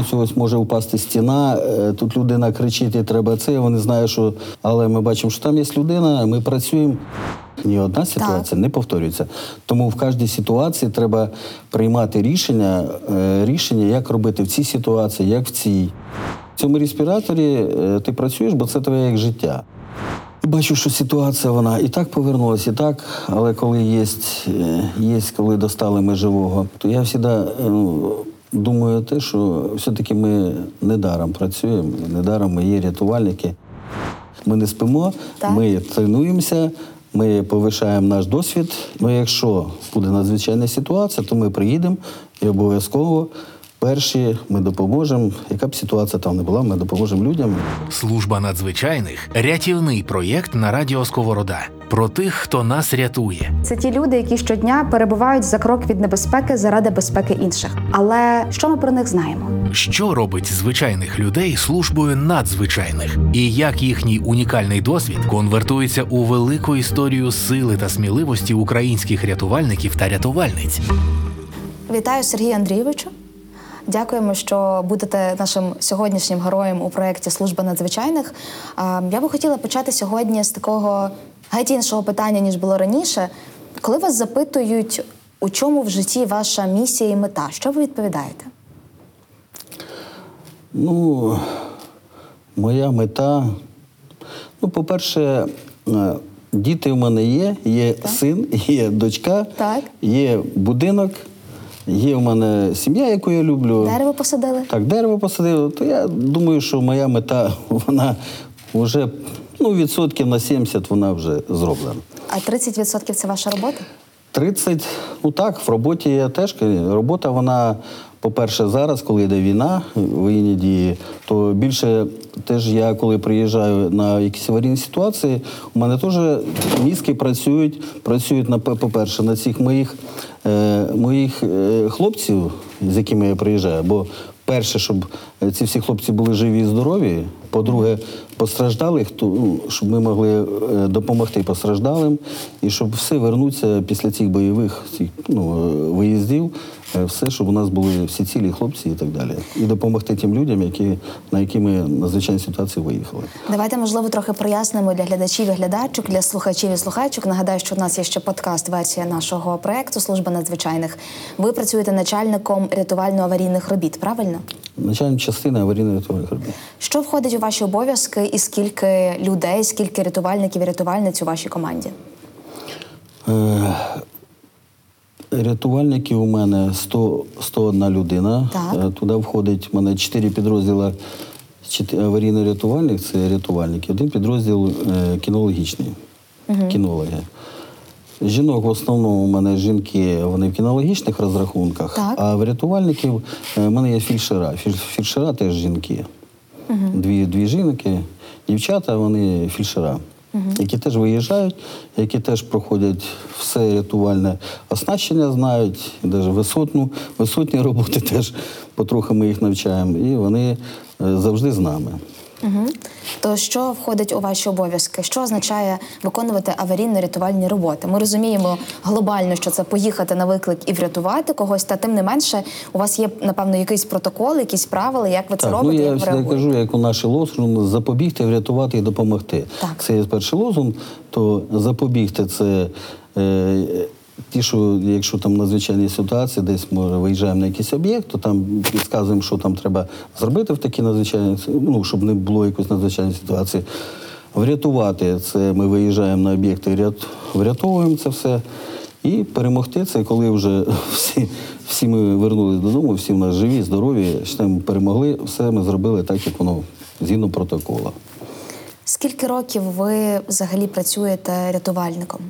вулицю, ось може впасти стіна, тут людина кричить, і треба це, вони знають, що... Але ми бачимо, що там є людина, ми працюємо. Ні одна ситуація не повторюється. Тому в кожній ситуації треба приймати рішення, як робити в цій ситуації, як в цій. В цьому респіраторі ти працюєш, бо це твоє як життя. І бачу, що ситуація, вона і так повернулася, і так, але коли є, коли достали ми живого, то я завжди думаю те, що все-таки ми недаром працюємо, недаром ми є рятувальники. Ми не спимо, ми тренуємося, ми повишаємо наш досвід. Ну, якщо буде надзвичайна ситуація, то ми приїдемо і обов'язково перші ми допоможемо. Яка б ситуація там не була, ми допоможемо людям. Служба надзвичайних – рятівний проєкт на радіо «Сковорода». Про тих, хто нас рятує. Це ті люди, які щодня перебувають за крок від небезпеки заради безпеки інших. Але що ми про них знаємо? Що робить звичайних людей службою надзвичайних? І як їхній унікальний досвід конвертується у велику історію сили та сміливості українських рятувальників та рятувальниць? Вітаю, Сергію Андрійовичу. Дякуємо, що будете нашим сьогоднішнім героєм у проєкті «Служба надзвичайних». Я би хотіла почати сьогодні з такого геть іншого питання, ніж було раніше. Коли вас запитують, у чому в житті ваша місія і мета, що ви відповідаєте? Ну, моя мета... Ну, по-перше, діти в мене є син, є дочка, є будинок. Є в мене сім'я, яку я люблю. Дерево посадили? Так, дерево посадили. То я думаю, що моя мета, вона вже, відсотків на 70 вона вже зроблена. А 30% – це ваша робота? 30, в роботі я теж. Робота, вона, по-перше, зараз, коли йде війна, воєнні дії, то більше теж я, коли приїжджаю на якісь аварійні ситуації, у мене теж мізки працюють по-перше, на цих моїх хлопців, з якими я приїжджаю, бо перше, щоб ці всі хлопці були живі і здорові, по-друге, постраждалих, щоб ми могли допомогти постраждалим, і щоб все вернуться після цих бойових виїздів, все, щоб у нас були всі цілі хлопці і так далі. І допомогти тим людям, на які ми на звичайні ситуації виїхали. Давайте, можливо, трохи прояснимо для глядачів і глядачок, для слухачів і слухачок. Нагадаю, що в нас є ще подкаст-версія нашого проєкту «Служба надзвичайних». Ви працюєте начальником рятувально-аварійних робіт, правильно? Начальник частини аварійно-рятувальних робіт. Що входить у ваші обов'язки і скільки людей, скільки рятувальників і рятувальниць у вашій команді? Рятувальників у мене 101 людина. Так. Туди входить у мене 4 підрозділи аварійний рятувальник, це рятувальники, один підрозділ кінологічний, кінологи. Жінок в основному у мене жінки, вони в кінологічних розрахунках, а в рятувальників у мене є фельдшера. Фельдшера теж жінки. Дві жінки, дівчата, вони фельдшера, які теж виїжджають, які теж проходять все рятувальне оснащення, знають, навіть висотні роботи теж, потрохи ми їх навчаємо, і вони завжди з нами. То що входить у ваші обов'язки? Що означає виконувати аварійно-рятувальні роботи? Ми розуміємо глобально, що це поїхати на виклик і врятувати когось, та тим не менше у вас є, напевно, якийсь протокол, якісь правила, як ви це робите, як ви реагуєте? Так, я кажу, як у нашій лозунг – запобігти, врятувати і допомогти. Так. Це є перший лозунг, то запобігти – це… Ті, що якщо там надзвичайні ситуації, десь може виїжджаємо на якийсь об'єкт, то там підказуємо, що там треба зробити в такій надзвичайній, щоб не було якоїсь надзвичайної ситуації. Врятувати це, ми виїжджаємо на об'єкти, врятовуємо це все. І перемогти це, коли вже всі ми вернулися додому, всі в нас живі, здорові, що ми перемогли, все ми зробили так, як воно згідно протоколу. Скільки років ви взагалі працюєте рятувальником?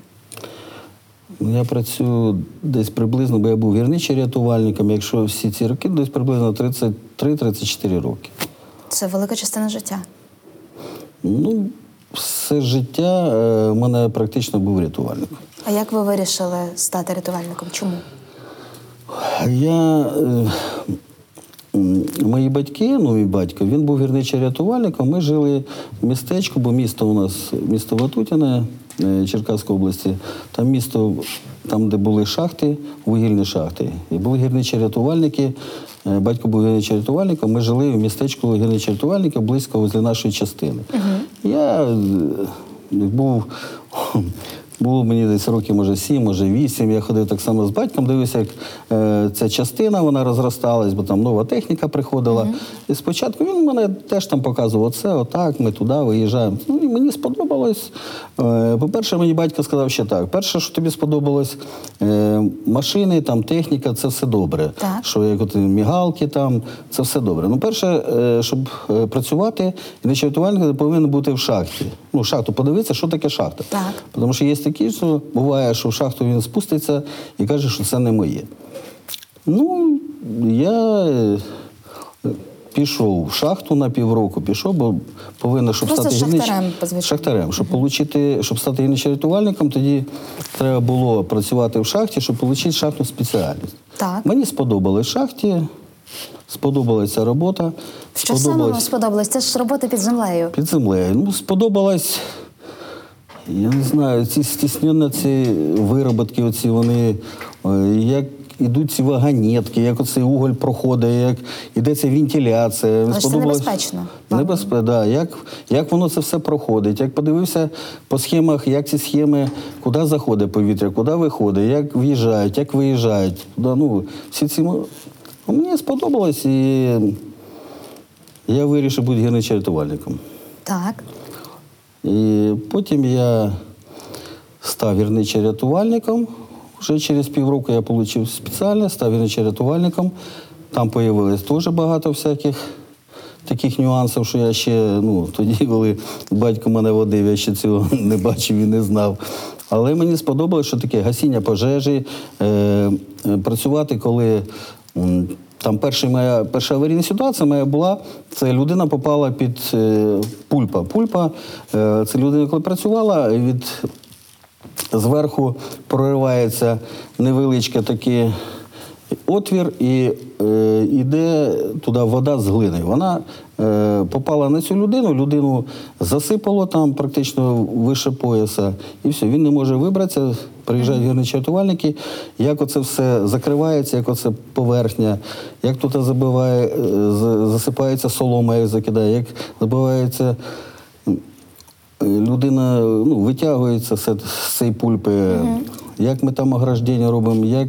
Я працюю десь приблизно, бо я був гірничим рятувальником, якщо всі ці роки, десь приблизно 33-34 роки. Це велика частина життя? Все життя в мене практично був рятувальником. А як ви вирішили стати рятувальником? Чому? Я мої батьки, ну і батько, він був гірничо-рятувальником. Ми жили в містечку, бо місто у нас, місто Ватутіне, Черкаської області, там місто, там, де були шахти, вугільні шахти. І були гірничо-рятувальники, батько був гірничо-рятувальником, ми жили в містечку гірничо-рятувальників близько возле нашої частини. Я був мені десь років, може, 7, може, 8. Я ходив так само з батьком, дивився, як ця частина, вона розросталась, бо там нова техніка приходила. І спочатку він мене теж там показував, це, отак, ми туди виїжджаємо. Ну, і мені сподобалось. По-перше, мені батько сказав ще так. Перше, що тобі сподобалось, машини, там, техніка, це все добре. Так. Що, як от мігалки там, це все добре. Ну, перше, щоб працювати, рятувальник повинен бути в шахті. Ну, шахту подивитися, що таке шахта. Так. Тому що є такі, що буває, що в шахту він спуститься і каже, що це не моє. Ну, я пішов в шахту на півроку, пішов, бо повинен, щоб просто стати шахтарем, щоб отримати, щоб стати гірничорятувальником, тоді треба було працювати в шахті, щоб отримати шахтну спеціальність. Так. Мені сподобалось в шахті. Сподобалася робота. Що саме вам сподобалось? Це ж робота під землею. Під землею. Ну, сподобалась, я не знаю, ці стіснені ці виробітки, оці вони, як ідуть ці вагонетки, як оцей уголь проходить, як іде ця вентиляція. Але це небезпечно. Небезпечно, да. Як воно це все проходить, як подивився по схемах, як ці схеми, куди заходить повітря, куди виходить, як в'їжджають, як виїжджають. Да, ну, всі ці... Мені сподобалось, і я вирішив бути гірничорятувальником. Так. І потім я став гірничорятувальником. Вже через півроку я отримав спеціальність, став гірничорятувальником. Там з'явилось теж багато всяких таких нюансів, що я ще, ну, тоді, коли батько мене водив, я ще цього не бачив і не знав. Але мені сподобалось, що таке гасіння пожежі, працювати, коли... Там перша аварійна ситуація моя була, це людина попала під пульпа. Пульпа, це людина, коли працювала, від зверху проривається невеличкий такий отвір і йде туди вода з глини. Вона попала на цю людину, людину засипало там практично вище пояса, і все, він не може вибратися. Приїжджають гірничорятувальники, як оце все закривається, як оце поверхня, як тут засипається солома, як закидає, як забивається людина, ну, витягується з цієї пульпи, як ми там ограждення робимо, як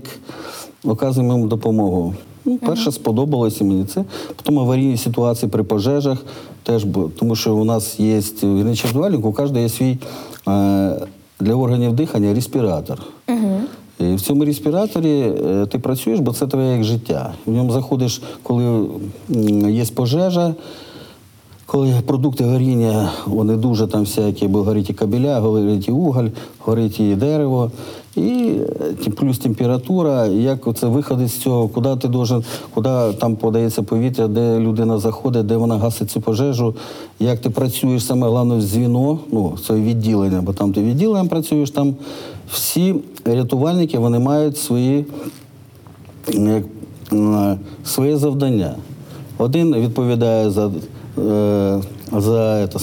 оказуємо їм допомогу. Ну, перше сподобалося мені це. Потім аварійні ситуації при пожежах теж, тому що у нас є гірничорятувальник, у кожного є свій для органів дихання респіратор. І в цьому респіраторі ти працюєш, бо це твоє як життя. В ньому заходиш, коли є пожежа, коли продукти горіння, вони дуже там всякі, бо горить і кабеля, горить і уголь, горить і дерево. І плюс температура, як це виходить з цього, куди ти должен, куди там подається повітря, де людина заходить, де вона гасить цю пожежу, як ти працюєш, саме головне, в звіно, ну, це відділення, бо там ти відділенням працюєш, там всі рятувальники, вони мають своє завдання. Один відповідає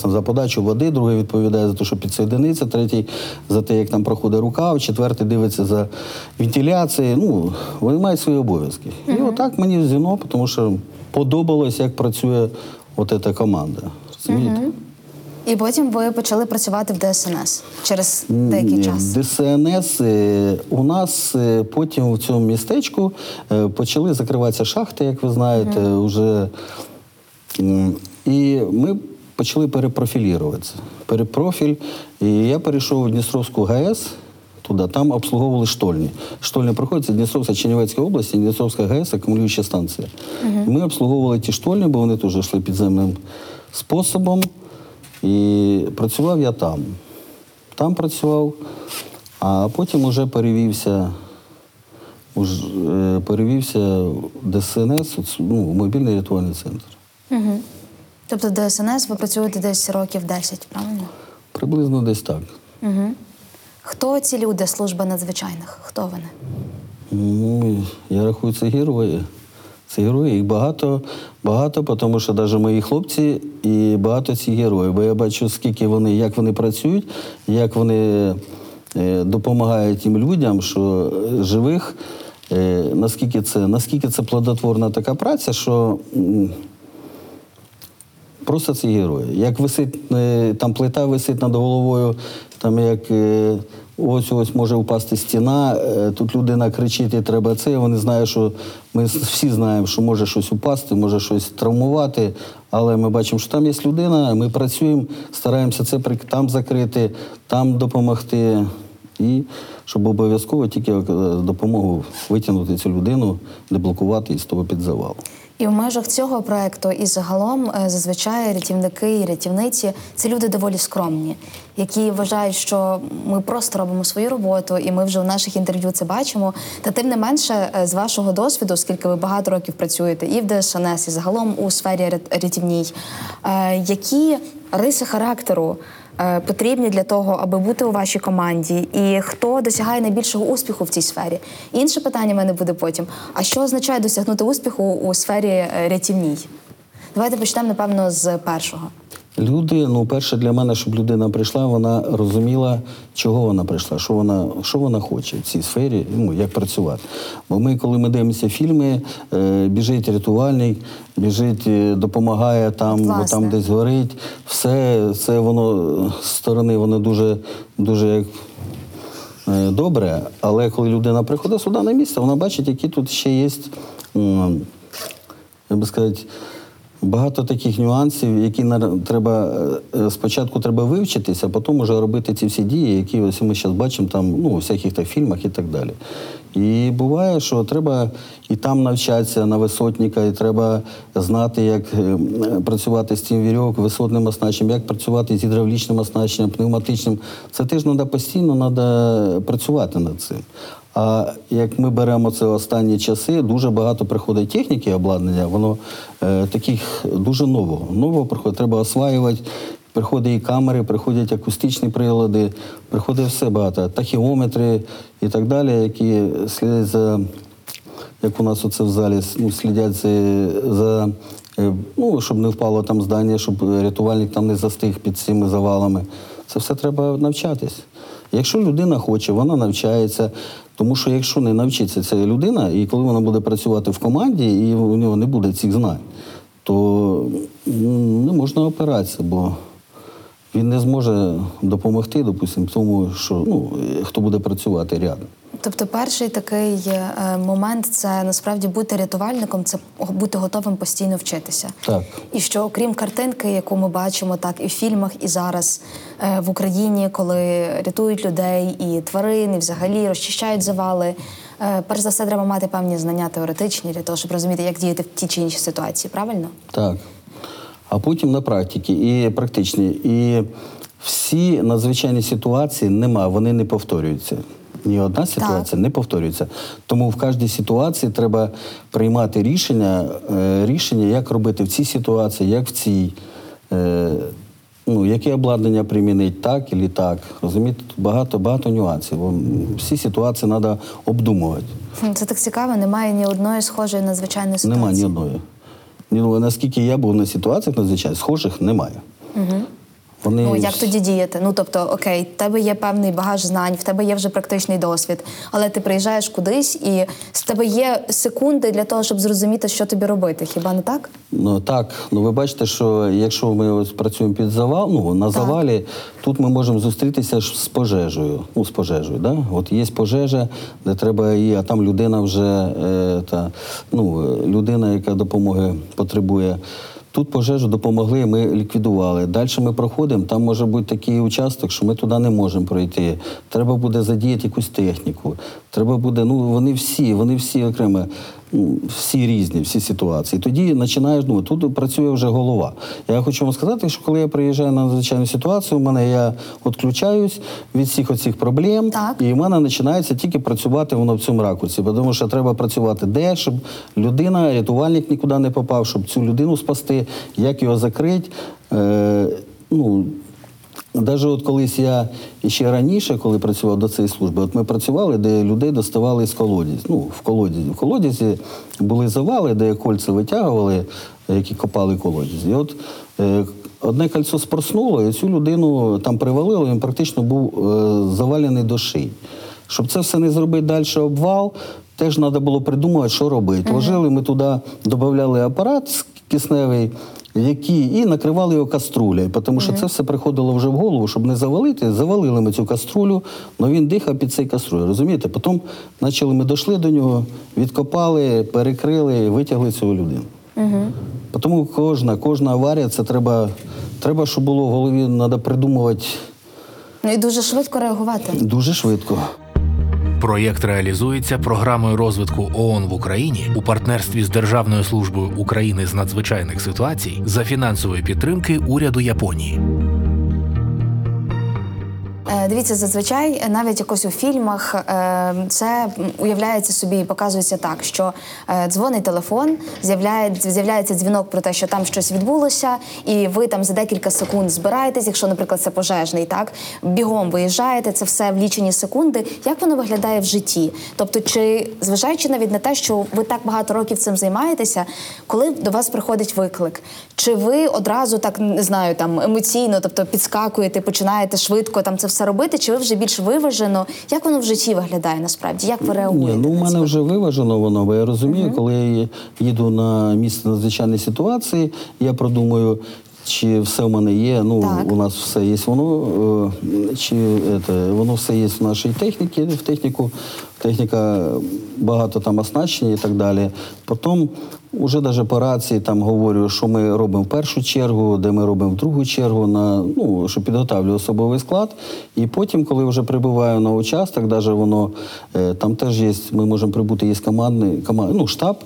за подачу води, другий відповідає за те, що підсоєдиниться, третій за те, як там проходить рукав, четвертий дивиться за вентиляцією. Ну, вони мають свої обов'язки. І отак мені взяно, тому що подобалось, як працює ця команда. І потім ви почали працювати в ДСНС через деякий час? ДСНС у нас потім в цьому містечку почали закриватися шахти, як ви знаєте, вже... І ми почали перепрофілюватися. Перепрофіль. І я перейшов в Дністровську ГАЕС, туди, там обслуговували штольні. Штольні проходять, Дністровська, Чернівецька область, Дністровська ГАЕС, акумулююча станція. Ми обслуговували ті штольні, бо вони теж йшли підземним способом. І працював я там. Там працював, а потім вже перевівся в ДСНС, в мобільний рятувальний центр. Тобто ДСНС ви працюєте десь років 10, правильно? Приблизно десь так. Хто ці люди, служба надзвичайних? Хто вони? Ну, я рахую, це герої. Це герої, їх багато, тому що навіть мої хлопці і багато цих героїв. Бо я бачу, скільки вони, як вони працюють, як вони допомагають тим людям, що живих, наскільки це плодотворна така праця, що просто ці герої. Як висить, там плита висить над головою, там як ось може впасти стіна, тут людина кричить, і треба це, вони знають, що ми всі знаємо, що може щось упасти, може щось травмувати, але ми бачимо, що там є людина, ми працюємо, стараємося це там закрити, там допомогти, і щоб обов'язково тільки допомогу витягнути цю людину, не блокувати і з того під завалу. І в межах цього проєкту і загалом зазвичай рятівники і рятівниці – це люди доволі скромні, які вважають, що ми просто робимо свою роботу, і ми вже в наших інтерв'ю це бачимо. Та тим не менше, з вашого досвіду, оскільки ви багато років працюєте і в ДСНС, і загалом у сфері рятівній, які риси характеру потрібні для того, аби бути у вашій команді, і хто досягає найбільшого успіху в цій сфері? Інше питання в мене буде потім. А що означає досягнути успіху у сфері рятівній? Давайте почнемо, напевно, з першого. Люди, перше для мене, щоб людина прийшла, вона розуміла, чого вона прийшла, що вона хоче в цій сфері, як працювати. Бо ми, коли ми дивимося фільми, біжить рятувальник, біжить, допомагає там, бо там десь горить. Все це воно з сторони, воно дуже, дуже як добре, але коли людина приходить сюди на місце, вона бачить, які тут ще є, я би сказати, багато таких нюансів, які спочатку треба вивчитися, а потім вже робити ці всі дії, які ось ми зараз бачимо там, у всяких так фільмах і так далі. І буває, що треба і там навчатися на висотника, і треба знати, як працювати з цим вірьовкою, висотним оснащенням, як працювати з гідравлічним оснащенням, пневматичним. Це теж постійно треба працювати над цим. А як ми беремо це останні часи, дуже багато приходить техніки, обладнання, воно таких дуже нового приходить, треба осваювати. Приходять і камери, приходять акустичні прилади, приходить все багато, тахіометри і так далі, які слідять за, як у нас оце в залі, слідять за, щоб не впало там здання, щоб рятувальник там не застиг під цими завалами. Це все треба навчатись. Якщо людина хоче, вона навчається. Тому що якщо не навчиться ця людина, і коли вона буде працювати в команді, і у нього не буде цих знань, то не можна опиратися, бо він не зможе допомогти, допустимо, тому що, хто буде працювати рядом. Тобто перший такий момент – це насправді бути рятувальником, це бути готовим постійно вчитися. Так. І що окрім картинки, яку ми бачимо так і в фільмах, і зараз в Україні, коли рятують людей і тварин, і взагалі розчищають завали, перш за все треба мати певні знання теоретичні для того, щоб розуміти, як діяти в ті чи інші ситуації, правильно? Так. А потім на практиці і практичні. І всі надзвичайні ситуації нема, вони не повторюються. Ні одна ситуація не повторюється. Тому в кожній ситуації треба приймати рішення, як робити в цій ситуації, як в цій. Яке обладнання примінити, так або так. Розумієте, багато нюансів. Всі ситуації треба обдумувати. Це так цікаво, немає ні одної схожої надзвичайної ситуації? Немає ні одної. Наскільки я був на ситуаціях надзвичайних, схожих немає. Угу. Вони... як тоді діяти? Окей, в тебе є певний багаж знань, в тебе є вже практичний досвід, але ти приїжджаєш кудись і в тебе є секунди для того, щоб зрозуміти, що тобі робити. Хіба не так? Так. Ви бачите, що якщо ми працюємо під завал, на завалі, тут ми можемо зустрітися з пожежею. З пожежею, да? Є пожежа, де треба її, а там людина вже, людина, яка допомоги потребує. Тут пожежу допомогли, ми ліквідували. Далі ми проходимо, там може бути такий участок, що ми туди не можемо пройти. Треба буде задіяти якусь техніку. Треба буде, вони всі окремо, всі різні, всі ситуації. Тоді починаєш думати, тут працює вже голова. Я хочу вам сказати, що коли я приїжджаю на надзвичайну ситуацію, я відключаюсь від всіх оцих проблем, і в мене починається тільки працювати воно в цьому ракурсі, тому що треба працювати де, щоб людина, рятувальник нікуди не попав, щоб цю людину спасти, як його закрити, Навіть от колись я ще раніше, коли працював до цієї служби, от ми працювали, де людей доставали з колодязь. Ну, в колодязі. В колодязі були завали, де кольця витягували, які копали колодязі. І от одне кольцо спорснуло, і цю людину там привалило, він практично був завалений до шиї. Щоб це все не зробити далі обвал, теж треба було придумувати, що робити. Вложили ми туди, додавали апарат кисневий, і накривали його каструлею, тому що це все приходило вже в голову, щоб не завалити. Завалили ми цю каструлю, але він дихав під цією каструлею, розумієте? Потім ми дійшли до нього, відкопали, перекрили, витягли цю людину. Тому кожна аварія, це треба, щоб було в голові, треба придумувати. Ну і дуже швидко реагувати. Дуже швидко. Проєкт реалізується програмою розвитку ООН в Україні у партнерстві з Державною службою України з надзвичайних ситуацій за фінансової підтримки уряду Японії. Дивіться, зазвичай навіть якось у фільмах це уявляється собі і показується так, що дзвонить телефон, з'являється дзвінок про те, що там щось відбулося, і ви там за декілька секунд збираєтесь, якщо, наприклад, це пожежний, так? Бігом виїжджаєте, це все в лічені секунди. Як воно виглядає в житті? Тобто, чи, зважаючи навіть на те, що ви так багато років цим займаєтеся, коли до вас приходить виклик? Чи ви одразу так, не знаю, там, емоційно, тобто підскакуєте, починаєте швидко там це все робити, чи ви вже більш виважено? Як воно в житті виглядає насправді? Як ви реагуєте? Ні, ну, в мене вже виважено воно, бо я розумію, коли я їду на місце надзвичайної ситуації, я продумую, чи все в мене є, ну, у нас все є, воно, чи воно все є в нашій техніці, в техніку. Техніка багато там оснащення і так далі. Потім вже навіть по рації там говорю, що ми робимо в першу чергу, де ми робимо в другу чергу, щоб підготовлю особовий склад. І потім, коли вже прибуваю на участок, навіть воно, там теж є, ми можемо прибути, є штаб.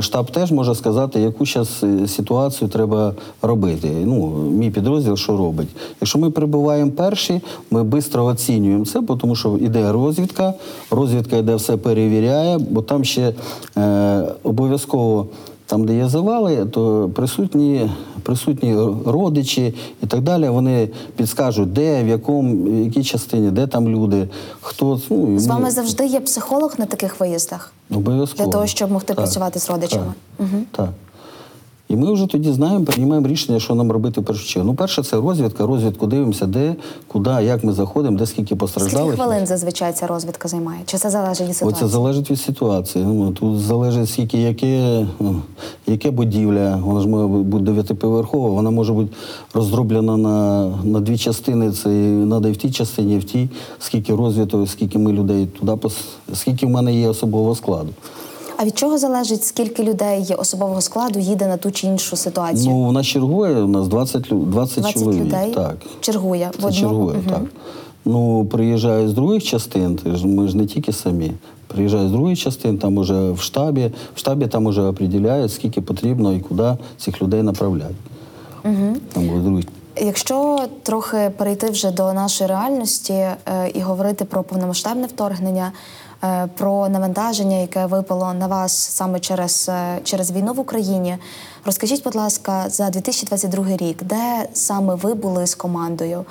Штаб теж може сказати, яку зараз ситуацію треба робити. Ну, мій підрозділ що робить. Якщо ми прибуваємо перші, ми швидко оцінюємо це, тому що йде розвідка, де все перевіряє, бо там ще обов'язково, там, де є завали, то присутні родичі і так далі, вони підскажуть, де, в якій частині, де там люди, хто. З вами завжди є психолог на таких виїздах? Обов'язково. Для того, щоб могти працювати з родичами? Так. І ми вже тоді знаємо, приймаємо рішення, що нам робити в першу чергу. Ну, перше, це розвідка. Розвідку дивимося, де, куди, як ми заходимо, де скільки постраждалих. Скільки хвилин зазвичай ця розвідка займає? Чи це залежить від ситуації? Це залежить від ситуації. Тут залежить, скільки, яке будівля. Вона ж може бути 9-поверхова, вона може бути роздроблена на дві частини. Це треба і в тій частині, і в тій. Скільки розвідок, скільки ми людей туди, скільки в мене є особового складу. А від чого залежить, скільки людей особового складу їде на ту чи іншу ситуацію? Ну, у нас чергує, у нас 20 чоловік. 20 людей? Так. Чергує? Це чергує, так. Ну, приїжджають з других частин, ми ж не тільки самі. Приїжджають з других частин, там уже в штабі там уже определяють, скільки потрібно і куди цих людей направляти. Якщо трохи перейти вже до нашої реальності і говорити про повномасштабне вторгнення, про навантаження, яке випало на вас саме через війну в Україні. Розкажіть, будь ласка, за 2022 рік, де саме ви були з командою?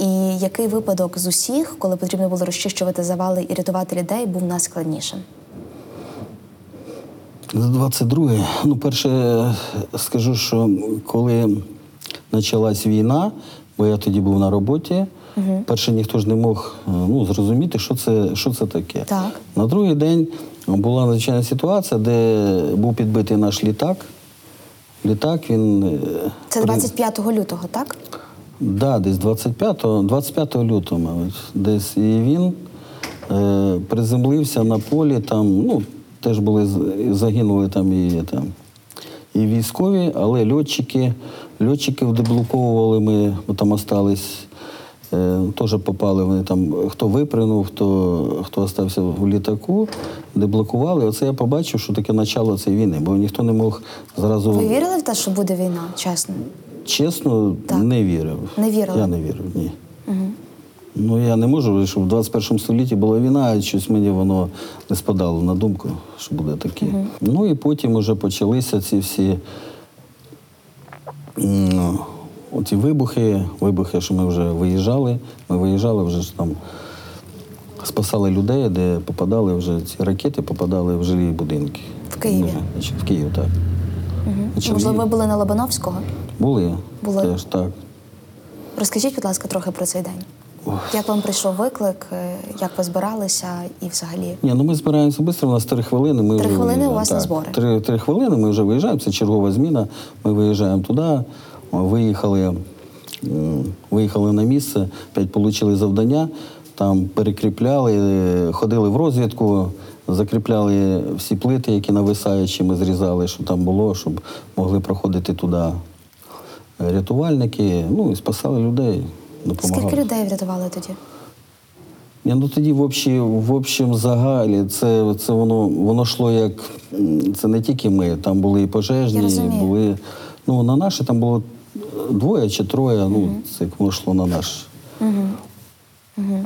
І який випадок з усіх, коли потрібно було розчищувати завали і рятувати людей, був найскладнішим? За 22-й? Ну, перше скажу, що коли почалась війна, бо я тоді був на роботі, перше, ніхто ж не мог зрозуміти, що це таке. На другий день була надзвичайна ситуація, де був підбитий наш літак. Це 25 лютого, так? Так, десь 25 лютого, мабуть. І він приземлився на полі, там теж загинули і військові, але льотчиків деблоковували ми, бо там остались. Теж попали вони там, хто випринув, хто залишився в літаку, де блокували. Оце я побачив, що таке начало цієї війни, бо ніхто не мог зразу… Ви вірили в те, що буде війна, чесно? Чесно, не вірив. Не вірили? Я не вірив, ні. Ну, я не можу, щоб в 21 столітті була війна, а щось мені воно не спадало на думку, що буде таке. Ну, і потім вже почалися ці всі оці вибухи, що ми вже виїжджали. Ми виїжджали вже ж там, спасали людей, де попадали вже ці ракети, попадали в жилі будинки. В Києві? В Київ, так. Угу. Можливо, ви були на Лобановського? Були. Теж, так. Розкажіть, будь ласка, трохи про цей день. Як вам прийшов виклик, як ви збиралися і взагалі? Ми збираємося швидко, у нас 3 хвилини. У вас на збори? 3 хвилини, ми вже виїжджаємо, це чергова зміна. Ми виїжджаємо туди, виїхали на місце, опять отримали завдання, там перекріпляли, ходили в розвідку, закріпляли всі плити, які нависаючі, ми зрізали, що там було, щоб могли проходити туди рятувальники, і спасали людей. Допомагали. Скільки людей врятували тоді? Тоді в общому загалі це воно йшло як... Це не тільки ми, там були і пожежні, були... На наші там було 2 чи 3, це як воно йшло на наші. Угу. Угу.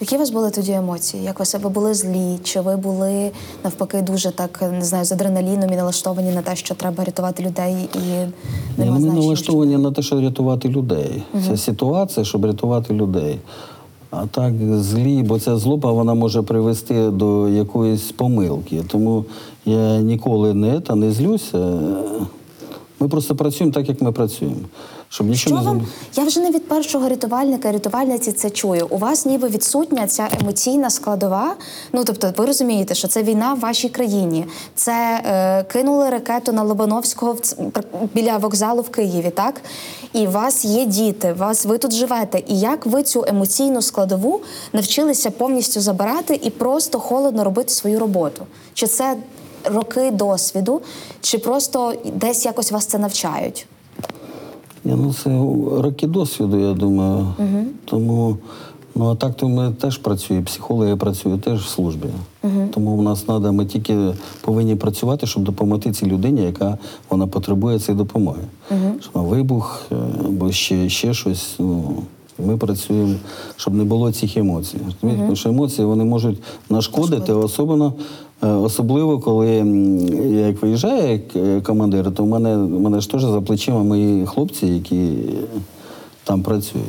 Які у вас були тоді емоції? Як ви були злі? Чи ви були, навпаки, дуже так, не знаю, з адреналіном і налаштовані на те, що треба рятувати людей і нема значення? Ми налаштовані на те, що рятувати людей. Угу. Це ситуація, щоб рятувати людей. А так злі, бо ця злоба, вона може привести до якоїсь помилки. Тому я ніколи не злюся. Ми просто працюємо так, як ми працюємо. Щоб нічого не... Я вже не від першого рятувальника, рятувальниці це чую. У вас ніби відсутня ця емоційна складова. Тобто ви розумієте, що це війна в вашій країні. Це кинули ракету на Лобановського біля вокзалу в Києві, так? І у вас є діти, ви тут живете. І як ви цю емоційну складову навчилися повністю забирати і просто холодно робити свою роботу? Чи це роки досвіду, чи просто десь якось вас це навчають? Це роки досвіду, я думаю. Угу. Тому, а так то ми теж працюємо, психологи працюють теж в службі. Угу. Тому у нас треба, ми тільки повинні працювати, щоб допомогти цій людині, яка вона потребує цієї допомоги. Угу. Щоб вибух або ще щось. Ми працюємо, щоб не було цих емоцій. Угу. Тому що емоції, вони можуть нашкодити, особливо, коли я виїжджаю як командир, то в мене ж теж за плечима мої хлопці, які там працюють.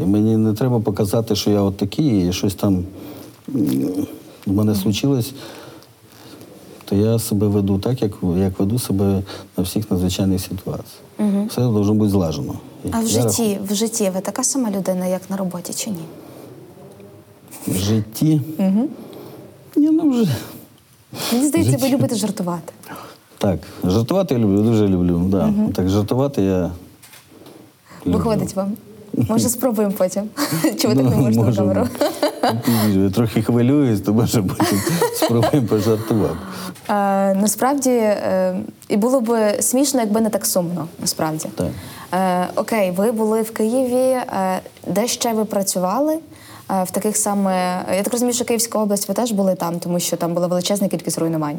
І мені не треба показати, що я от такий, і щось там в мене случилось, то я себе веду так, як веду себе на всіх надзвичайних ситуаціях. Угу. Все має бути злажено. А в житті ви така сама людина, як на роботі, чи ні? В житті? Угу. Мені здається, ви любите жартувати. Так, жартувати я люблю, дуже люблю. Да. Угу. Так, жартувати я люблю. Виходить вам? Може, спробуємо потім? Чи ви так не можете на камеру? Я трохи хвилююсь, то може потім спробуємо пожартувати. Насправді, і було б смішно, якби не так сумно, насправді. Так. Окей, ви були в Києві. Де ще ви працювали? В таких саме... Я так розумію, що Київська область, ви теж були там, тому що там була величезна кількість руйнувань.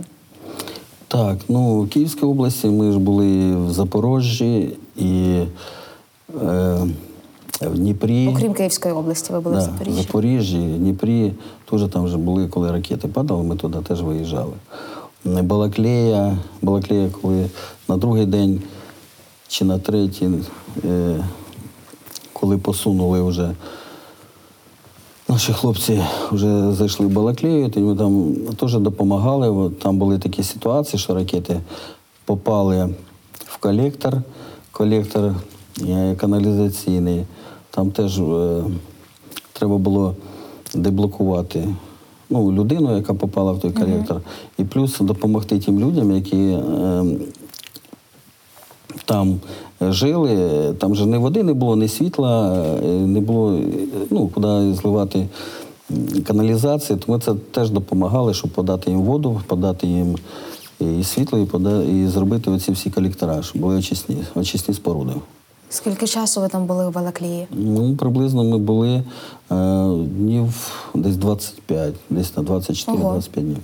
Так, в Київській області ми ж були в Запоріжжі і в Дніпрі. Окрім Київської області, ви були в Запоріжжі. В Запоріжжі, Дніпрі. Теж там вже були, коли ракети падали, ми туди теж виїжджали. Балаклія, коли на другий день чи на третій, коли посунули вже... Наші хлопці вже зайшли в Балаклію, і ми там теж допомагали. Там були такі ситуації, що ракети попали в колектор каналізаційний. Там теж треба було деблокувати людину, яка попала в той колектор, і плюс допомогти тим людям, які там жили, там же ні води не було, ні світла, не було, куди зливати каналізацію. Тому це теж допомагали, щоб подати їм воду, подати їм і світло, і зробити оці всі колектора, щоб були очисні споруди. Скільки часу ви там були в Балаклії? Приблизно ми були днів десь 25, десь на 24-25 днів.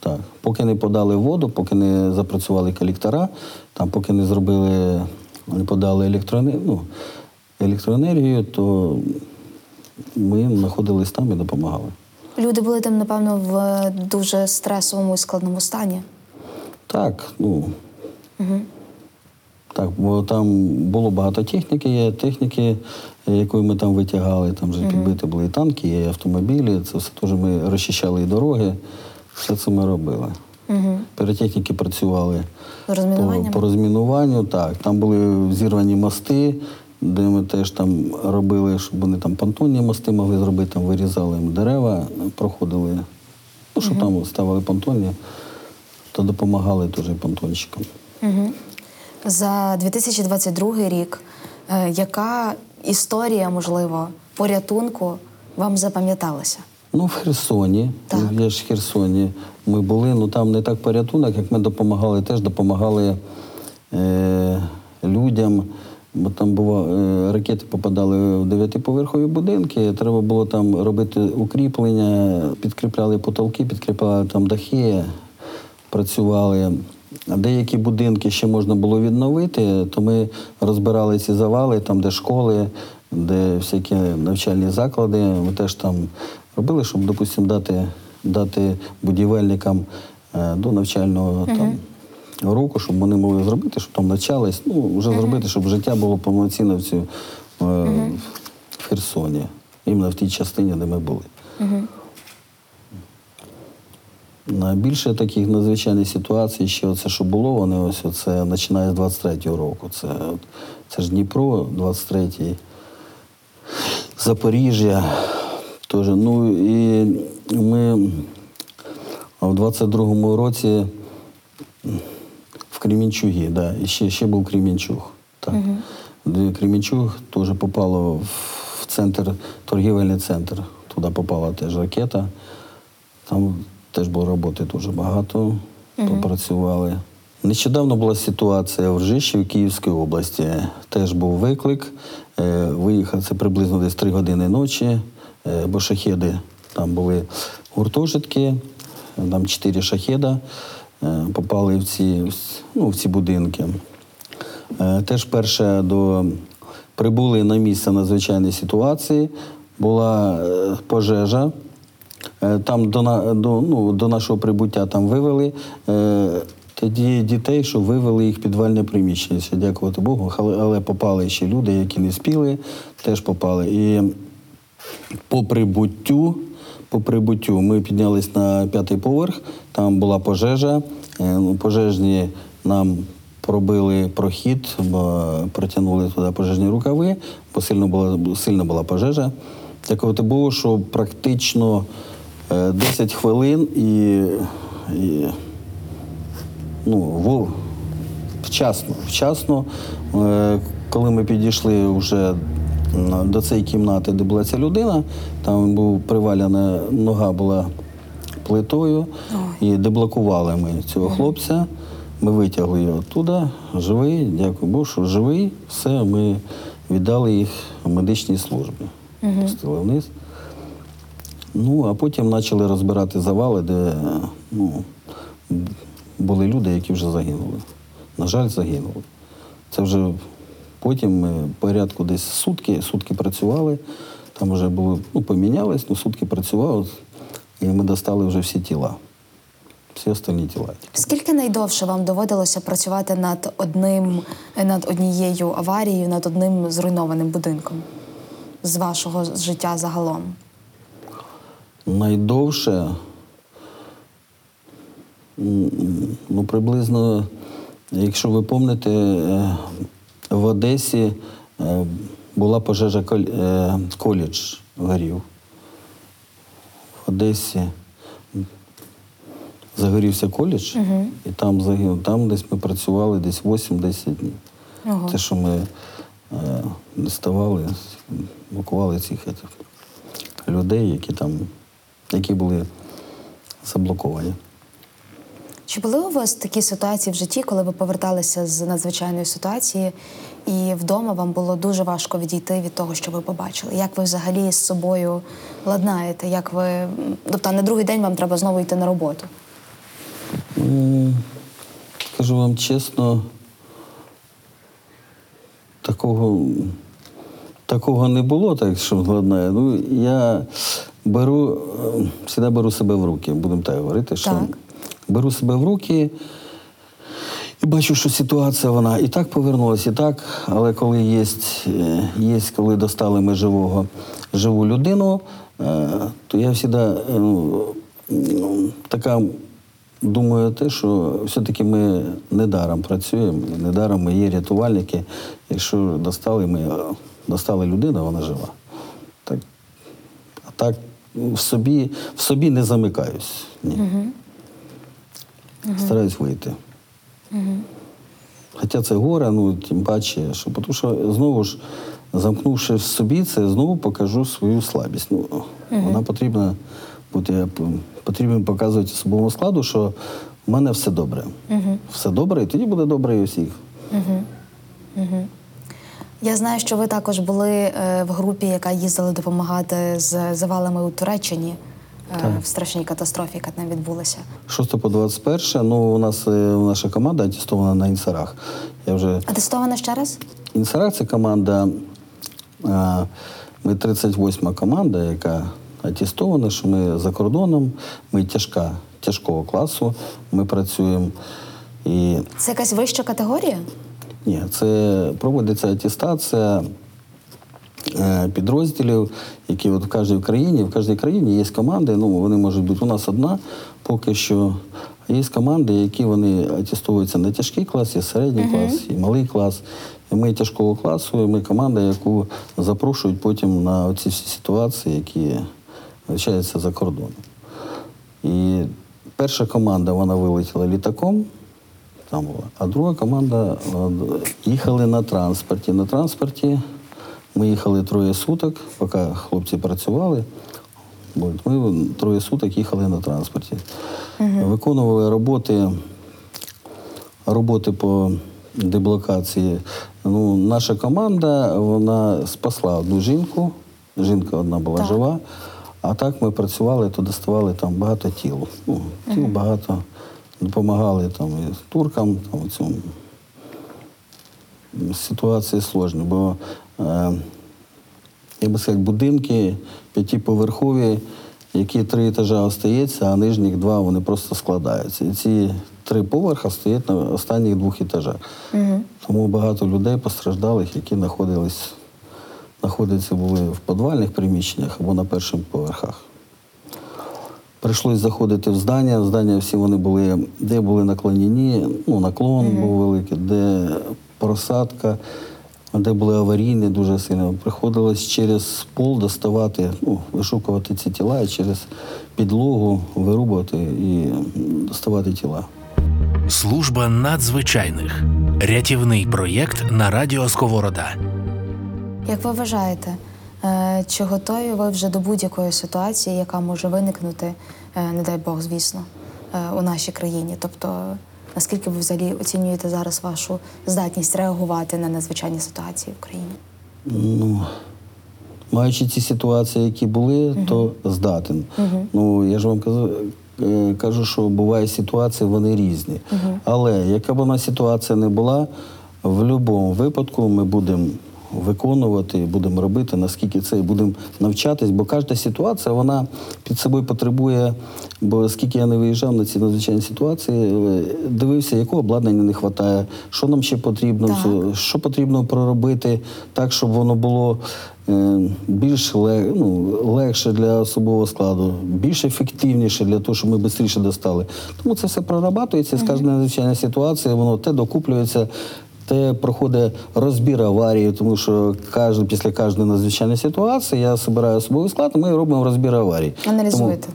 Так. Поки не подали воду, поки не запрацювали колектора, там, поки не зробили... Вони подали електроенергію, то ми знаходились там і допомагали. Люди були там, напевно, в дуже стресовому і складному стані? Так, Так, бо там було багато техніки, є техніки, яку ми там витягали, там вже підбиті були і танки, і автомобілі, це все теж ми розчищали і дороги, все це ми робили. Піротехніки працювали по розмінуванню, так, там були зірвані мости, де ми теж там робили, щоб вони там понтонні мости могли зробити, там вирізали їм дерева, проходили, ну, щоб там ставили понтонні, то допомагали теж понтонщикам. За 2022 рік яка історія, можливо, порятунку вам запам'яталася? Ну, в Херсоні, я ж в Херсоні ми були, ну там не так порятунок, як ми допомагали, теж допомагали людям, бо там ракети попадали в 9-поверхові будинки, треба було там робити укріплення, підкріпляли потолки, підкріпляли там дахи, працювали. Деякі будинки ще можна було відновити, то ми розбирали ці завали, там де школи, де всякі навчальні заклади, ми теж там робили, щоб, допустимо, дати будівельникам до навчального там, року, щоб вони могли зробити, щоб там навчались, ну, вже зробити, щоб життя було повноцінно в Херсоні, іменно в тій частині, де ми були. Найбільше таких надзвичайних ситуацій, ще оце, що було, вони ось оце, починає з 23-го року. Це ж Дніпро, 23-й, Запоріжжя теж. Ну і ми в 22-му році в Кременчугі, да, і ще був Кременчуг. Так. Кременчуг теж попало в центр, торгівельний центр. Туди попала теж ракета. Там теж було роботи дуже багато, попрацювали. Нещодавно була ситуація в Ржищі, в Київській області. Теж був виклик, виїхав, це приблизно десь 3 години ночі, бо шахеди, там були гуртожитки, там 4 шахеда, попали в ці будинки. Теж перше прибули на місце надзвичайної ситуації, була пожежа. Там до нашого прибуття там вивели тоді дітей, що вивели їх в підвальне приміщення. Дякувати Богу, але попали ще люди, які не спіли, теж попали. І по прибуттю ми піднялися на 5-й поверх, там була пожежа, пожежні нам пробили прохід, протягнули туди пожежні рукави, бо сильно була пожежа. Дякувати Богу, що практично 10 хвилин і вчасно, коли ми підійшли вже до цієї кімнати, де була ця людина, там була привалена нога була плитою, і деблокували ми цього хлопця, ми витягли його оттуда, живий, дякую Богу, що живий, все, ми віддали їх медичній службі. Пустили вниз. Ну, а потім почали розбирати завали, де були люди, які вже загинули. На жаль, загинули. Це вже потім ми порядку десь сутки працювали, там вже було, помінялись, сутки працювали, і ми достали вже всі тіла. Всі остальні тіла. Скільки найдовше вам доводилося працювати над однією аварією, над одним зруйнованим будинком? З вашого життя загалом? Найдовше, приблизно, якщо ви пам'ятаєте, в Одесі була пожежа, коледж горів. В Одесі загорівся коледж, і там загинув. Там десь ми працювали десь 8-10 днів. Те, що ми доставали, блокували цих людей, які були заблоковані. Чи були у вас такі ситуації в житті, коли ви поверталися з надзвичайної ситуації, і вдома вам було дуже важко відійти від того, що ви побачили? Як ви взагалі з собою ладнаєте? Тобто на другий день вам треба знову йти на роботу? Скажу вам чесно, такого не було, так що владнає. Я завжди беру себе в руки, будемо так говорити, що беру себе в руки, І бачу, що ситуація, вона і так повернулася, і так, але коли коли достали ми живу людину, то я завжди така думаю те, що все-таки ми недаром працюємо, недаром ми є рятувальники. Якщо достали людину, вона жива. Так, а так в собі не замикаюсь. Ні. Угу. Стараюсь вийти. Угу. Хоча це горе, тим паче, що, тому що знову ж, замкнувши в собі, це знову покажу свою слабість. Вона потрібна бути, потрібно показувати особовому складу, що в мене все добре. Все добре, і тоді буде добре і усіх. Я знаю, що ви також були в групі, яка їздила допомагати з завалами у Туреччині. В страшній катастрофі, яка там відбулася. 6 по 21, наша команда атестована на Інсарах. Атестована ще раз? Інсарах – це команда, ми 38-ма команда, яка атестована, що ми за кордоном, ми тяжкого класу, ми працюємо. І... Це якась вища категорія? Ні, це проводиться атестація підрозділів, які в кожній країні є команди, вони можуть бути у нас одна, поки що є команди, які вони атестовуються на тяжкий клас, і середній клас, і малий клас. І ми тяжкого класу, і ми команда, яку запрошують потім на оці всі ситуації, які вивчаються за кордоном. І перша команда, вона вилетіла літаком, там була, а друга команда їхали на транспорті. На транспорті ми їхали 3 суток, поки хлопці працювали. Ми 3 суток їхали на транспорті. Виконували роботи по деблокації. Наша команда, вона спасла одну жінку. Жінка одна була жива. А так ми працювали, то доставали там багато тіл. Тіл багато. Допомагали там і туркам, там цьому. Ситуації складні, бо я би сказав, будинки 5-поверхові, які 3 етажа остаються, а нижніх 2 вони просто складаються. І ці 3 поверха стоять на останніх 2 етажах. Тому багато людей постраждалих, які знаходяться були в підвальних приміщеннях або на перших поверхах. Прийшлось заходити в здання. В здання всі вони були, де були наклонені, наклон був великий, де просадка, де були аварійні дуже сильно. Приходилось через пол доставати, вишукувати ці тіла і через підлогу вирубувати і доставати тіла. Служба надзвичайних. Рятівний проєкт на радіо Сковорода. Як ви вважаєте, чи готові ви вже до будь-якої ситуації, яка може виникнути, не дай Бог, звісно, у нашій країні? Тобто, наскільки ви взагалі оцінюєте зараз вашу здатність реагувати на надзвичайні ситуації в Україні? Маючи ці ситуації, які були, то здатен. Я ж вам кажу, що бувають ситуації, вони різні. Але яка б вона ситуація не була, в будь-якому випадку ми будемо виконувати, будемо робити, наскільки це, і будемо навчатись, бо кожна ситуація, вона під собою потребує, бо скільки я не виїжджав на ці надзвичайні ситуації, дивився, якого обладнання не вистачає, що нам ще потрібно, що потрібно проробити так, щоб воно було більш легше для особового складу, більш ефективніше для того, щоб ми швидше достали. Тому це все прорабатується, з кожної надзвичайної ситуації, воно те докуплюється, те проходить розбір аварії, тому що після кожної надзвичайної ситуації я збираю особовий склад, і ми робимо розбір аварій. Аналізуєте?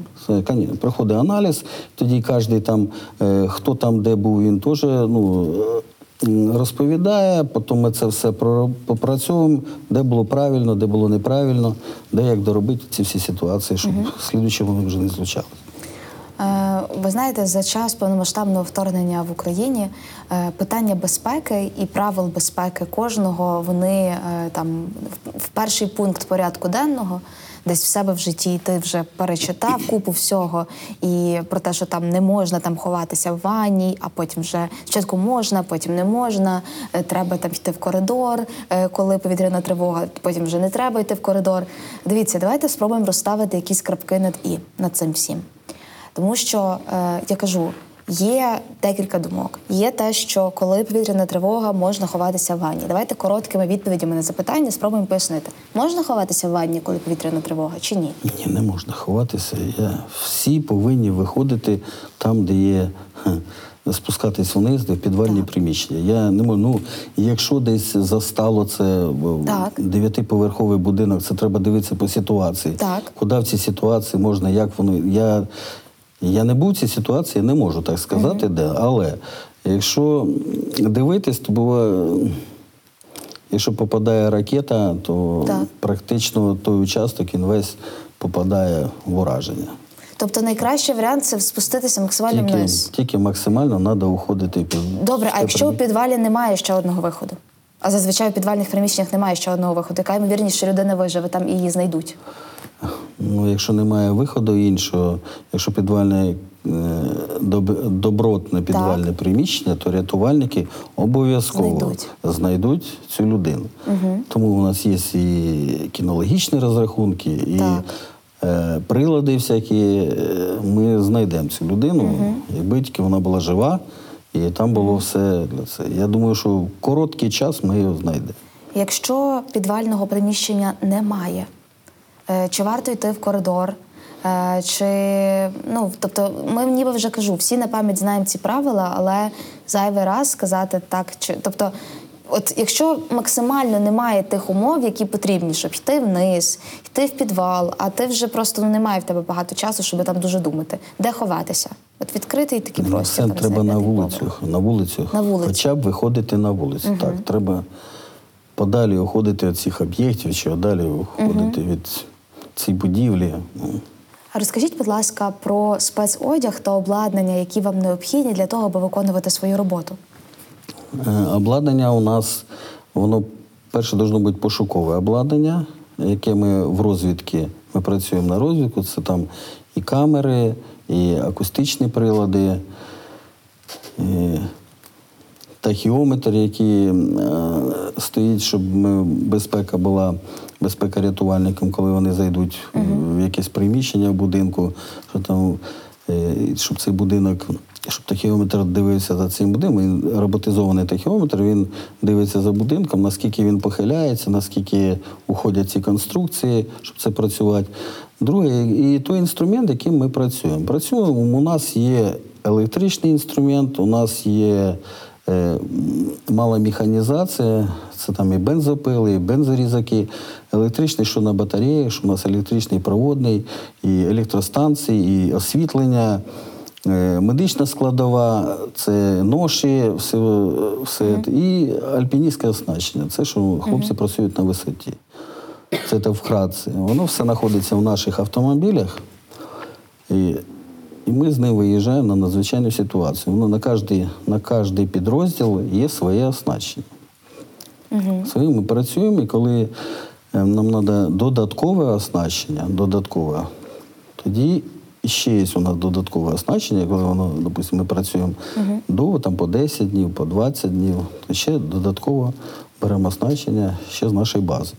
Проходить аналіз, тоді кожен там, хто там де був, він теж розповідає, потім ми це все попрацьовуємо, де було правильно, де було неправильно, де як доробити ці всі ситуації, щоб слідуючі вони вже не звучали. Ви знаєте, за час повномасштабного вторгнення в Україні питання безпеки і правил безпеки кожного, вони там в перший пункт порядку денного, десь в себе в житті ти вже перечитав купу всього, і про те, що там не можна там ховатися в ванні, а потім вже спочатку можна, потім не можна, треба там йти в коридор, коли повітряна тривога, потім вже не треба йти в коридор. Дивіться, давайте спробуємо розставити якісь крапки над цим всім. Тому що, я кажу, Є декілька думок. Є те, що коли повітряна тривога, можна ховатися в ванні. Давайте короткими відповідями на запитання спробуємо пояснити. Можна ховатися в ванні, коли повітряна тривога, чи ні? Ні, не можна ховатися. Всі повинні виходити там, де є... спускатись вниз, де в підвальні приміщення. Я не можу, якщо десь застало це дев'ятиповерховий будинок, це треба дивитися по ситуації. Так. Куди в цій ситуації можна, як воно. Я не був в цій ситуації, не можу так сказати, де, але якщо дивитись, то буває, якщо попадає ракета, то практично той участок, він весь попадає в ураження. Тобто найкращий варіант – це спуститися максимально вниз. Тільки максимально треба уходити. Добре, а якщо у підвалі немає ще одного виходу? А зазвичай у підвальних приміщеннях немає ще одного виходу. Яка ймовірність, що людина виживе там і її знайдуть? Ну, якщо немає виходу іншого, якщо підвальне, добротне підвальне приміщення, то рятувальники обов'язково знайдуть цю людину. Угу. Тому у нас є і кінологічні розрахунки, і... прилади всякі, ми знайдемо цю людину, якби тільки вона була жива, і там було все для цього. Я думаю, що в короткий час ми її знайдемо. Якщо підвального приміщення немає, чи варто йти в коридор? Чи, тобто, ми ніби вже кажу, всі на пам'ять знаємо ці правила, але зайвий раз сказати так, чи, тобто, от якщо максимально немає тих умов, які потрібні, щоб йти вниз, йти в підвал, а ти вже просто немає в тебе багато часу, щоб там дуже думати. Де ховатися? От відкритий такий простір. Все, треба на вулицю, хоча б виходити на вулицю. Так, треба подалі уходити від цих об'єктів, чи подалі уходити від цієї будівлі. Розкажіть, будь ласка, про спецодяг та обладнання, які вам необхідні для того, аби виконувати свою роботу. Обладнання у нас, воно, перше, должно бути пошукове обладнання, яке ми в розвідці, ми працюємо на розвідку, це там і камери, і акустичні прилади, і тахіометр, який стоїть, щоб безпека була, безпека рятувальникам, коли вони зайдуть в якесь приміщення в будинку, що там, щоб цей будинок... Щоб тахіометр дивився за цим будинком, він роботизований тахіометр, він дивиться за будинком, наскільки він похиляється, наскільки уходять ці конструкції, щоб це працювати. Друге, і той інструмент, яким ми працюємо. У нас є електричний інструмент, у нас є мала механізація, це там і бензопили, і бензорізаки, електричний, що на батареях, що у нас електричний проводний, і електростанції, і освітлення. Медична складова, це ноші, все і альпіністське оснащення. Це, що хлопці працюють на висоті. Це вкратце. Воно все знаходиться в наших автомобілях, і ми з ним виїжджаємо на надзвичайну ситуацію. Воно на кожний підрозділ є своє оснащення. Своїм ми працюємо, і коли нам треба додаткове оснащення, тоді ще є у нас додаткове оснащення, коли воно, допустимо, ми працюємо довго, там по 10 днів, по 20 днів, то ще додатково беремо оснащення ще з нашої бази.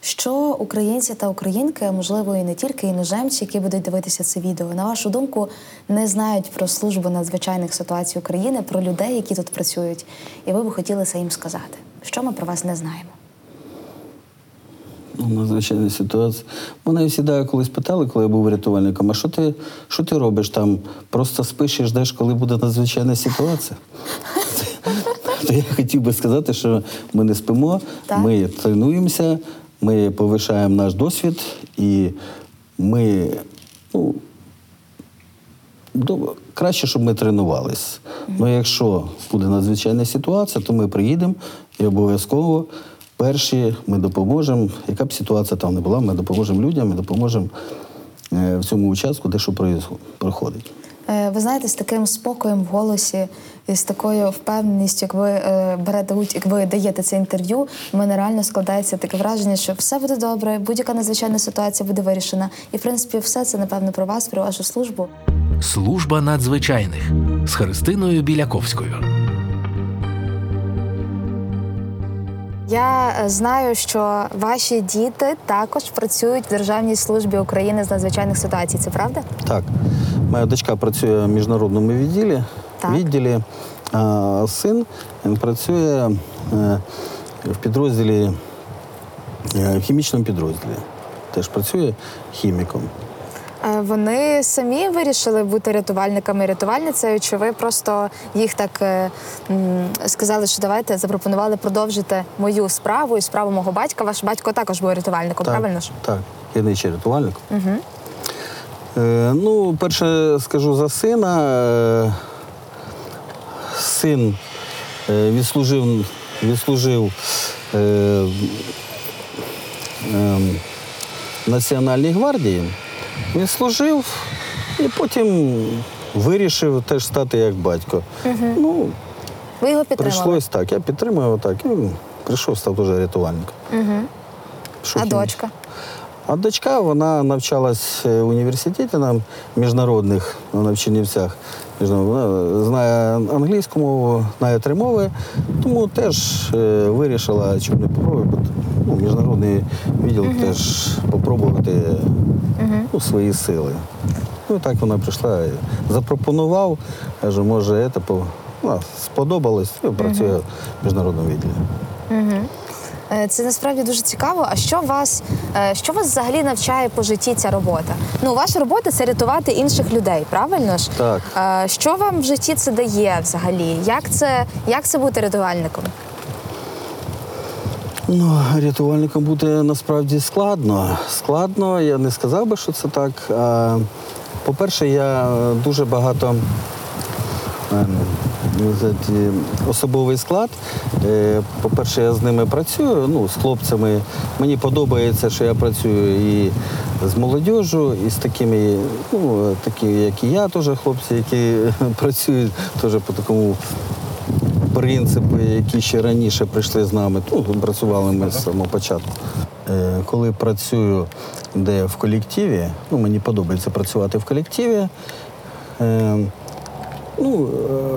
Що українці та українки, можливо, і не тільки іноземці, які будуть дивитися це відео, на вашу думку, не знають про службу надзвичайних ситуацій України, про людей, які тут працюють, і ви б хотіли це їм сказати? Що ми про вас не знаємо? Надзвичайна ситуація. Мене завжди колись питали, коли я був рятувальником, а що ти робиш там? Просто спиш і ждеш, коли буде надзвичайна ситуація? То я хотів би сказати, що ми не спимо, ми тренуємося, ми повишаємо наш досвід, і ми, краще, щоб ми тренувались. Ну, якщо буде надзвичайна ситуація, то ми приїдемо і обов'язково перші ми допоможемо, яка б ситуація там не була, ми допоможемо людям, ми допоможемо в цьому участку, де що проходить. Ви знаєте, з таким спокоєм в голосі і з такою впевненістю, як ви берете участь, як ви даєте це інтерв'ю, в мене реально складається таке враження, що все буде добре, будь-яка надзвичайна ситуація буде вирішена. І, в принципі, все це, напевно, про вас, про вашу службу. Служба надзвичайних з Христиною Біляковською. Я знаю, що ваші діти також працюють в Державній службі України з надзвичайних ситуацій. Це правда? Так. Моя дочка працює в міжнародному відділі. Відділі. А син працює в підрозділі, в хімічному підрозділі. Теж працює хіміком. Вони самі вирішили бути рятувальниками і рятувальницею, чи ви просто їх так сказали, що давайте, запропонували продовжити мою справу і справу мого батька? Ваш батько також був рятувальником, так, правильно ж? Так, керівничий рятувальник. Угу. Ну, перше скажу за сина. Син відслужив Національній гвардії. Він служив і потім вирішив теж стати як батько. Угу. Ну, ви його підтримали? Прийшлось так. Я підтримав так. І прийшов, став теж рятувальником. Угу. А дочка? А дочка, вона навчалась в університеті на міжнародних, вона в Чернівцях. Вона знає англійську мову, знає три мови, тому теж вирішила, щоб не попробувати. Ну, міжнародний відділ теж попробувати свої сили. Ну і так вона прийшла, запропонував, каже, може, це сподобалось, і працює в міжнародному відділі. Це насправді дуже цікаво. А що вас взагалі навчає по житті ця робота? Ну, ваша робота – це рятувати інших людей, правильно ж? Так. Що вам в житті це дає взагалі? Як це бути рятувальником? Ну, рятувальником бути насправді складно. Складно, я не сказав би, що це так. По-перше, я дуже багато... особовий склад. По-перше, я з ними працюю, ну, з хлопцями. Мені подобається, що я працюю і з молодежю, і з такими, ну, такі, як і я, теж хлопці, які працюють теж по такому принципу, які ще раніше прийшли з нами. Ну, працювали ми з самого початку. Коли працюю де в колективі, ну, мені подобається працювати в колективі. Ну,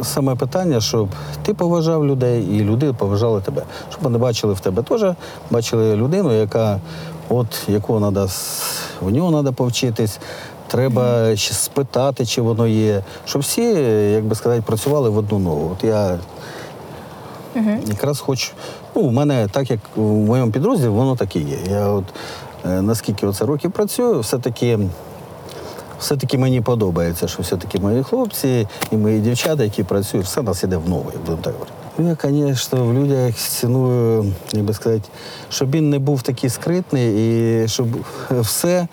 саме питання, щоб ти поважав людей і люди поважали тебе. Щоб вони бачили в тебе теж, бачили людину, у нього треба повчитись, треба спитати, чи воно є. Щоб всі, як би сказати, працювали в одну ногу. От я якраз хочу, у мене, так як в моєму підрозділі, воно так і є. Я наскільки оце років працюю, все-таки мені подобається, що все-таки мої хлопці і мої дівчата, які працюють, все нас йде в нову, як будемо так говорити. Я, звісно, в людях ціную, як би сказати, щоб він не був такий скритний і щоб все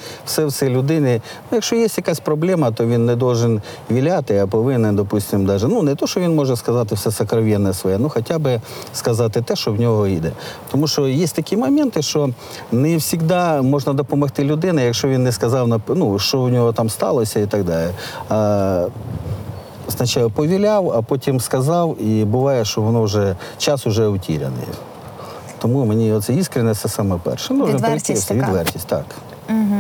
людини. Ну, якщо є якась проблема, то він не повинен віляти, а повинен, допустимо, не то, що він може сказати все сокровенне своє, ну хоча б сказати те, що в нього йде. Тому що є такі моменти, що не завжди можна допомогти людині, якщо він не сказав, що у нього там сталося і так далі. Спочатку повіляв, а потім сказав, і буває, що воно вже час уже утіряний. Тому мені оце іскренне, це саме перше. Відвертість, так. Угу.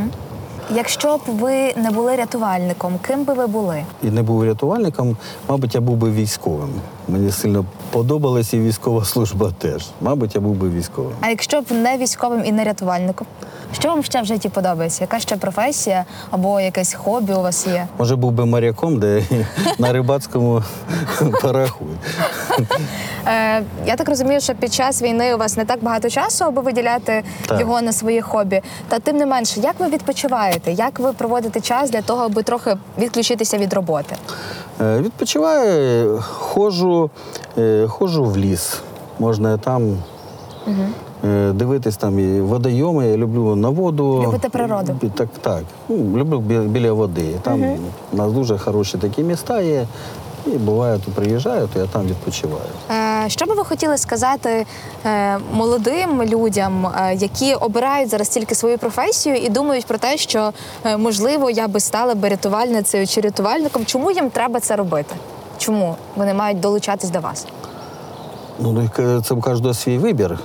Якщо б ви не були рятувальником, ким би ви були? І не був рятувальником, мабуть, я був би військовим. Мені сильно подобалася і військова служба теж. Мабуть, я був би військовим. А якщо б не військовим і не рятувальником? Що вам ще в житті подобається? Яка ще професія або якесь хобі у вас є? Може, був би моряком, де на рибацькому парахує. Я так розумію, що під час війни у вас не так багато часу, аби виділяти його на свої хобі. Та тим не менше, як ви відпочиваєте? Як ви проводите час для того, аби трохи відключитися від роботи? Відпочиваю, ходжу в ліс. Можна там... дивитись там і водойоми, я люблю на воду. Любите природу? Так. Люблю біля води. Там у нас дуже хороші такі міста є. І буває, то приїжджаю, то я там відпочиваю. Що би ви хотіли сказати молодим людям, які обирають зараз тільки свою професію і думають про те, що, можливо, я би стала рятувальницею чи рятувальником? Чому їм треба це робити? Чому вони мають долучатись до вас? Ну, це у кожного свій вибір.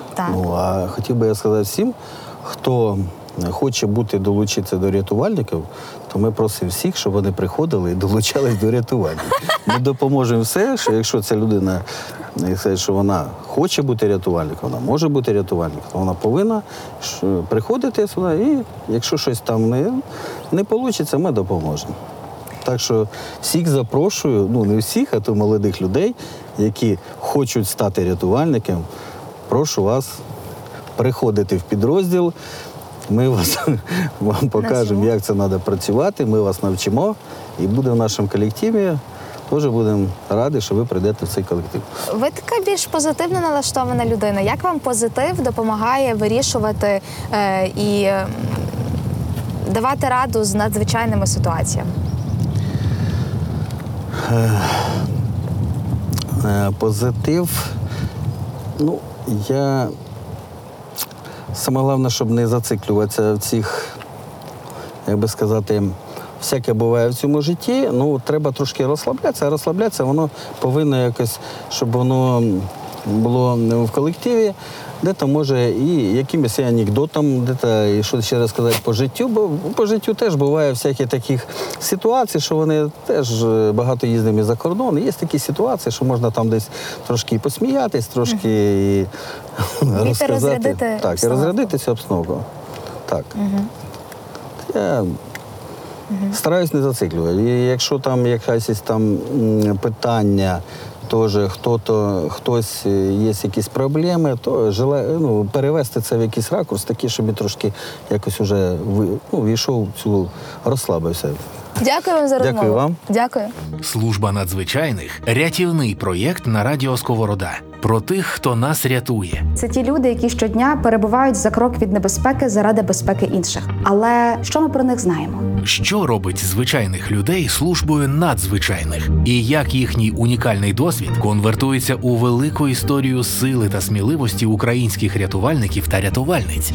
А хотів би я сказати всім, хто хоче долучитися до рятувальників, то ми просимо всіх, щоб вони приходили і долучались до рятувальників. Ми допоможемо все, що якщо ця людина, що вона хоче бути рятувальником, вона може бути рятувальником, то вона повинна приходити сюди, і якщо щось там не вийде, ми допоможемо. Так що всіх запрошую, ну не всіх, а то молодих людей, які хочуть стати рятувальниками, прошу вас приходити в підрозділ. Ми вам покажемо, як це треба працювати, ми вас навчимо і буде в нашому колективі. Дуже будемо раді, що ви прийдете в цей колектив. Ви така більш позитивно налаштована людина. Як вам позитив допомагає вирішувати і давати раду з надзвичайними ситуаціями? Позитив, ну, я... Саме головне, щоб не зациклюватися в цих, як би сказати, всяке буває в цьому житті, ну, треба трошки розслаблятися, а розслаблятися воно повинно якось, щоб воно було в колективі, де-то може і якимось анекдотом, де-то, і що ще раз сказати, по життю, бо по життю теж буває всякі таких ситуацій, що вони теж багато їздимо за кордон, і є такі ситуації, що можна там десь трошки посміятись, трошки і розказати. Так, і розрядитися обстановку. Так. Я стараюсь не зациклювати. І якщо там якесь там питання, тоже хтось є якісь проблеми, то перевести це в якийсь ракурс, такий, щоб я трошки якось уже війшов в цю, розслабився. Дякую вам за розмову. Дякую вам. Дякую. Служба надзвичайних – рятівний проєкт на радіо «Сковорода» про тих, хто нас рятує. Це ті люди, які щодня перебувають за крок від небезпеки заради безпеки інших. Але що ми про них знаємо? Що робить звичайних людей службою надзвичайних? І як їхній унікальний досвід конвертується у велику історію сили та сміливості українських рятувальників та рятувальниць?